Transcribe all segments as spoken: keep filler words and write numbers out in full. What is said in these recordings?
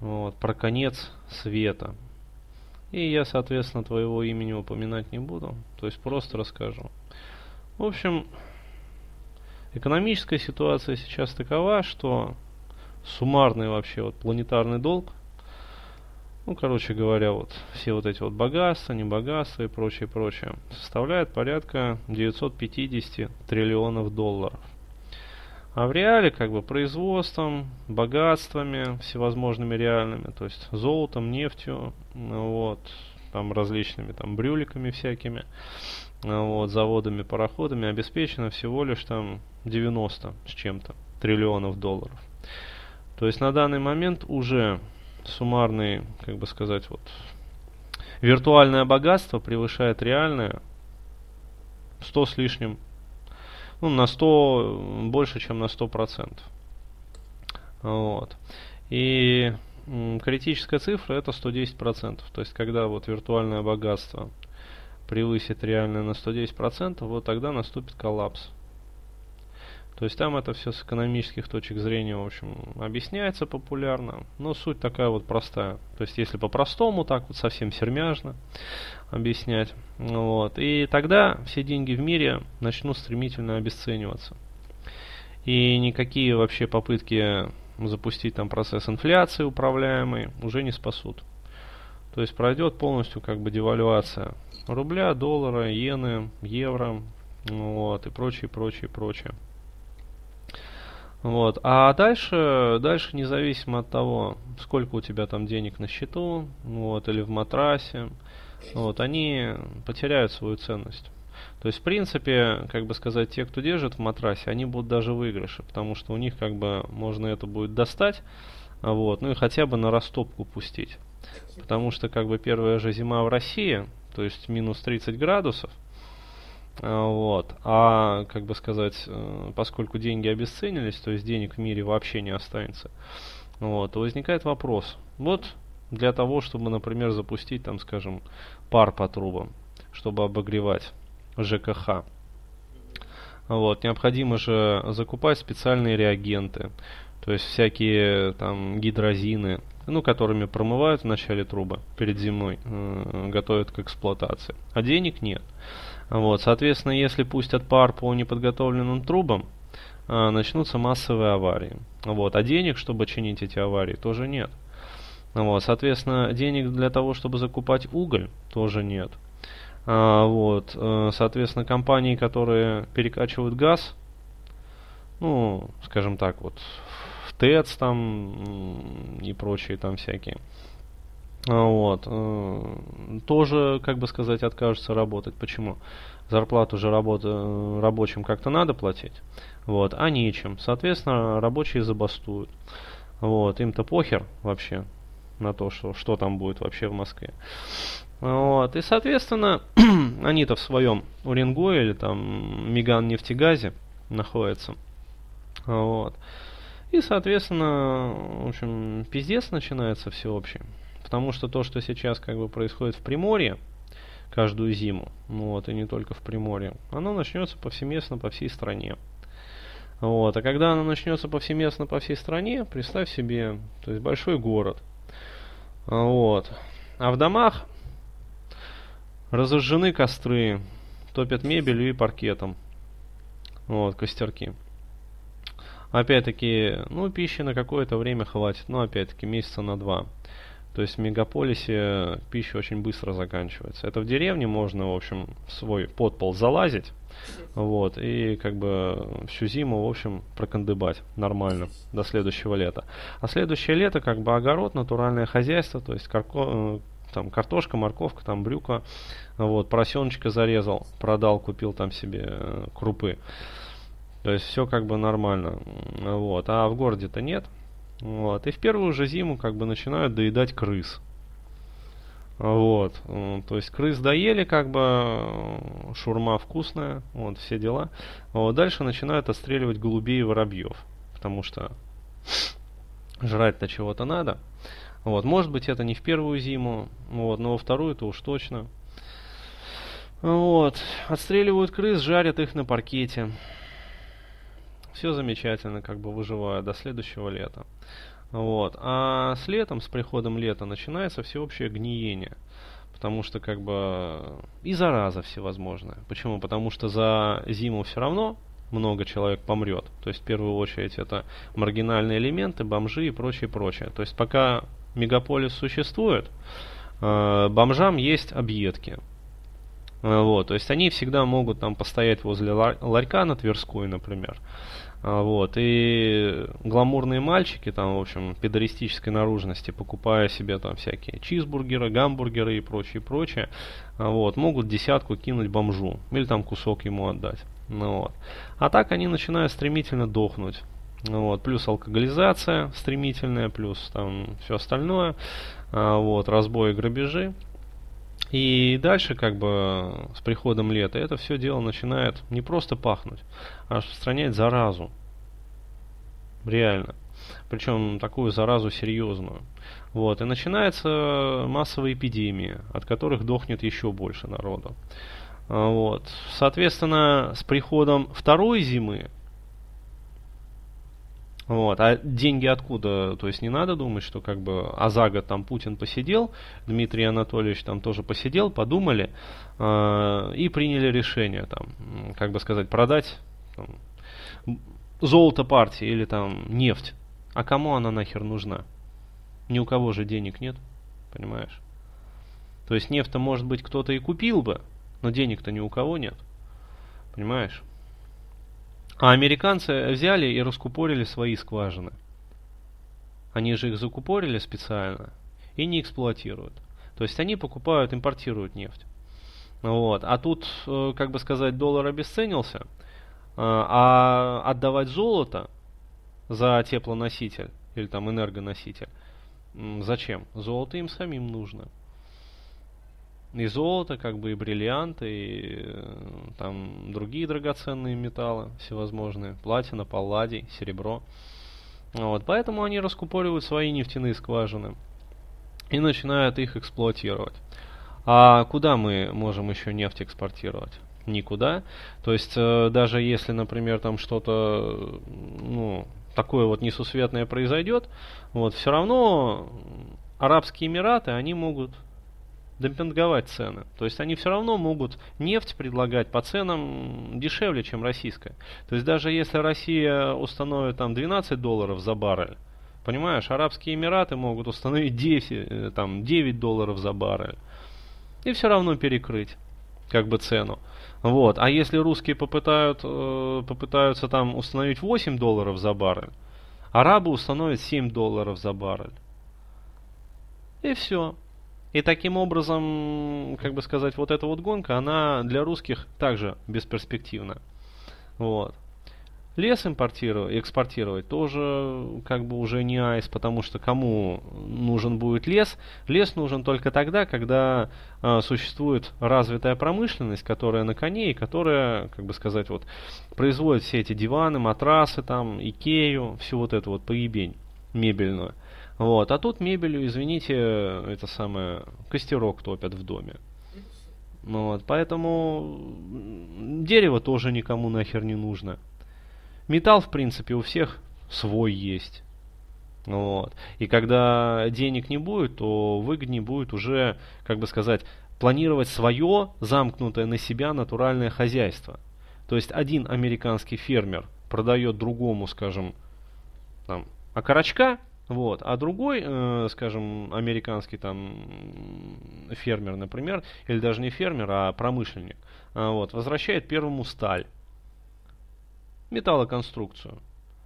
Вот, про конец света. И я, соответственно, твоего имени упоминать не буду. То есть просто расскажу. В общем, экономическая ситуация сейчас такова, что суммарный вообще вот планетарный долг, ну, короче говоря, вот все вот эти вот богатства, небогатства и прочее, прочее, составляет порядка девятьсот пятьдесят триллионов долларов. А в реале, как бы, производством, богатствами всевозможными реальными, то есть золотом, нефтью, вот, там различными там брюликами всякими, вот, заводами, пароходами, обеспечено всего лишь там девяносто с чем-то триллионов долларов. То есть на данный момент уже суммарный, как бы сказать, вот, виртуальное богатство превышает реальное сто с лишним, ну, на сто, больше, чем на сто процентов. Вот. И м, критическая цифра — это сто десять процентов. То есть когда вот виртуальное богатство превысит реальное на сто десять процентов, вот тогда наступит коллапс. То есть там это все с экономических точек зрения, в общем, объясняется популярно. Но суть такая вот простая. То есть если по-простому, так вот совсем сермяжно объяснять. Вот. И тогда все деньги в мире начнут стремительно обесцениваться. И никакие вообще попытки запустить там процесс инфляции управляемой уже не спасут. То есть пройдет полностью как бы девальвация рубля, доллара, иены, евро, вот, и прочее, прочее, прочее. Вот. А дальше, дальше независимо от того, сколько у тебя там денег на счету, вот, или в матрасе, вот, они потеряют свою ценность. То есть, в принципе, как бы сказать, те, кто держит в матрасе, они будут даже выигрыши, потому что у них как бы можно это будет достать, вот, ну и хотя бы на растопку пустить. Потому что как бы первая же зима в России, то есть минус тридцать градусов. Вот. А, как бы сказать, поскольку деньги обесценились, то есть денег в мире вообще не останется, вот, то возникает вопрос. Вот для того, чтобы, например, запустить, там, скажем, пар по трубам, чтобы обогревать ЖКХ, вот, необходимо же закупать специальные реагенты, то есть всякие там гидрозины, ну, которыми промывают в начале трубы перед зимой, э, готовят к эксплуатации. А денег нет. Вот, соответственно, если пустят пар по неподготовленным трубам, э, начнутся массовые аварии. Вот, а денег, чтобы чинить эти аварии, тоже нет. Вот, соответственно, денег для того, чтобы закупать уголь, тоже нет. А, вот, э, соответственно, компании, которые перекачивают газ, ну, скажем так, вот, в ТЭЦ там и прочие там всякие. Вот, тоже, как бы сказать, откажутся работать. Почему? Зарплату же работ... рабочим как-то надо платить, вот, а нечем. Соответственно, рабочие забастуют. Вот, им-то похер вообще на то, что, что там будет вообще в Москве. Вот, и, соответственно, они-то в своем Уренгое или там Меганефтегазе находятся. Вот. И, соответственно, в общем, пиздец начинается всеобщий. Потому что то, что сейчас как бы происходит в Приморье каждую зиму, вот, и не только в Приморье, оно начнется повсеместно по всей стране. Вот, а когда оно начнется повсеместно по всей стране, представь себе, то есть большой город. Вот. А в домах разожжены костры, топят мебелью и паркетом. Вот, костерки. Опять-таки, ну, пищи на какое-то время хватит, ну, опять-таки, месяца на два. То есть в мегаполисе пища очень быстро заканчивается. Это в деревне можно, в общем, в свой подпол залазить, вот, и как бы всю зиму, в общем, прокандыбать нормально до следующего лета. А следующее лето как бы огород, натуральное хозяйство, то есть карко, там, картошка, морковка, там брюква, вот, поросеночка зарезал, продал, купил там себе крупы. То есть все как бы нормально, вот, а в городе-то нет. Вот. И в первую же зиму как бы начинают доедать крыс. Вот. То есть крыс доели, как бы шурма вкусная, вот, все дела. Вот. Дальше начинают отстреливать голубей и воробьев, потому что жрать-то чего-то надо. Вот. Может быть, это не в первую зиму, вот, но во вторую-то уж точно. Вот. Отстреливают крыс, жарят их на паркете. Все замечательно, как бы выживая до следующего лета. Вот. А с летом, с приходом лета начинается всеобщее гниение. Потому что как бы и зараза всевозможная. Почему? Потому что за зиму все равно много человек помрет. То есть в первую очередь это маргинальные элементы, бомжи и прочее, прочее. То есть пока мегаполис существует, бомжам есть объедки. Вот, то есть они всегда могут там постоять возле ларька на Тверской, например. Вот, и гламурные мальчики там, в общем, педористической наружности, покупая себе там всякие чизбургеры, гамбургеры и прочее, прочее, вот, могут десятку кинуть бомжу или там кусок ему отдать. Ну, вот. А так они начинают стремительно дохнуть. Вот, плюс алкоголизация стремительная, плюс там все остальное, вот, разбой и грабежи. И дальше, как бы, с приходом лета это все дело начинает не просто пахнуть, а распространять заразу. Реально. Причем такую заразу серьезную. Вот. И начинается массовая эпидемия, от которых дохнет еще больше народу. Вот. Соответственно, с приходом второй зимы. Вот. А деньги откуда? То есть не надо думать, что как бы а за год там Путин посидел, Дмитрий Анатольевич там тоже посидел, подумали э- и приняли решение там, как бы сказать, продать там, золото партии или там нефть. А кому она нахер нужна? Ни у кого же денег нет, понимаешь? То есть нефть-то, может быть, кто-то и купил бы, но денег-то ни у кого нет, понимаешь? А американцы взяли и раскупорили свои скважины. Они же их закупорили специально и не эксплуатируют. То есть они покупают, импортируют нефть. Вот. А тут, как бы сказать, доллар обесценился, а отдавать золото за теплоноситель или там энергоноситель, зачем? Золото им самим нужно. И золото, как бы и бриллианты, и там другие драгоценные металлы всевозможные, платина, палладий, серебро. Вот, поэтому они раскупоривают свои нефтяные скважины и начинают их эксплуатировать. А куда мы можем еще нефть экспортировать? Никуда. То есть даже если, например, там что-то, ну, такое вот несусветное произойдет, вот, все равно Арабские Эмираты, они могут демпинговать цены. То есть они все равно могут нефть предлагать по ценам дешевле, чем российская. То есть даже если Россия установит там двенадцать долларов за баррель, понимаешь, Арабские Эмираты могут установить десять, там, девять долларов за баррель. И все равно перекрыть как бы цену. Вот. А если русские попытают, э, попытаются там установить восемь долларов за баррель, арабы установят семь долларов за баррель. И все. И таким образом, как бы сказать, вот эта вот гонка, она для русских также бесперспективна. Вот. Лес импортировать, экспортировать тоже как бы уже не айс, потому что кому нужен будет лес? Лес нужен только тогда, когда э, существует развитая промышленность, которая на коне и которая, как бы сказать, вот, производит все эти диваны, матрасы, там, Икею, всю вот эту вот поебень мебельную. Вот, а тут мебелью, извините, это самое, костерок топят в доме. Вот, поэтому дерево тоже никому нахер не нужно. Металл, в принципе, у всех свой есть. Вот. И когда денег не будет, то выгоднее будет уже, как бы сказать, планировать свое замкнутое на себя натуральное хозяйство. То есть один американский фермер продает другому, скажем, там, окорочка. Вот. А другой, э, скажем, американский там фермер, например, или даже не фермер, а промышленник, э, вот, возвращает первому сталь, металлоконструкцию,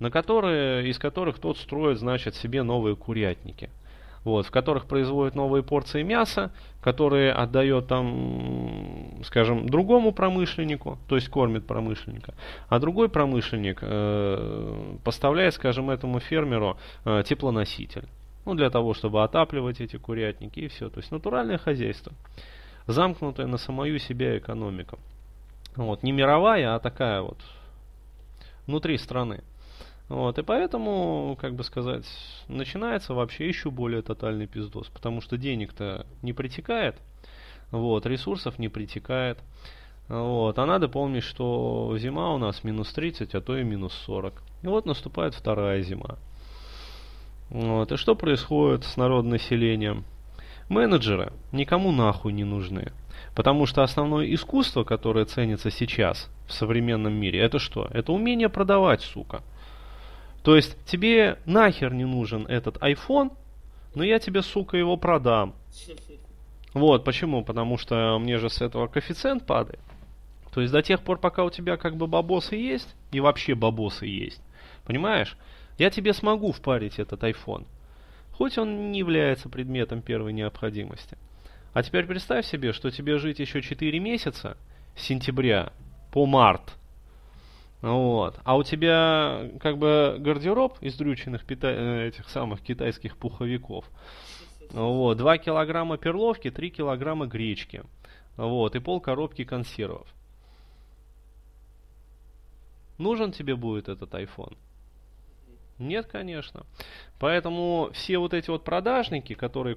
на которые, из которых тот строит, значит, себе новые курятники, вот, в которых производит новые порции мяса, которые отдает там, скажем, другому промышленнику, то есть кормит промышленника, а другой промышленник э, поставляет, скажем, этому фермеру э, теплоноситель, ну, для того, чтобы отапливать эти курятники и все, то есть натуральное хозяйство, замкнутое на самую себя экономика, вот, не мировая, а такая вот, внутри страны. Вот, и поэтому, как бы сказать, начинается вообще еще более тотальный пиздос, потому что денег-то не притекает, вот, ресурсов не притекает, вот, а надо помнить, что зима у нас минус тридцать, а то и минус сорок. И вот наступает вторая зима. Вот. И что происходит с народонаселением? Менеджеры никому нахуй не нужны. Потому что основное искусство, которое ценится сейчас в современном мире, это что? Это умение продавать, сука. То есть тебе нахер не нужен этот iPhone, но я тебе, сука, его продам. Вот, почему? Потому что мне же с этого коэффициент падает. То есть до тех пор, пока у тебя как бы бабосы есть, и вообще бабосы есть, понимаешь, я тебе смогу впарить этот iPhone. Хоть он не является предметом первой необходимости. А теперь представь себе, что тебе жить еще четыре месяца, с сентября по март. Вот. А у тебя как бы гардероб из дрюченных пита... этих самых китайских пуховиков. Вот. два килограмма перловки, три килограмма гречки. Вот. И пол коробки консервов. Нужен тебе будет этот iPhone? Нет, конечно. Поэтому все вот эти вот продажники, которые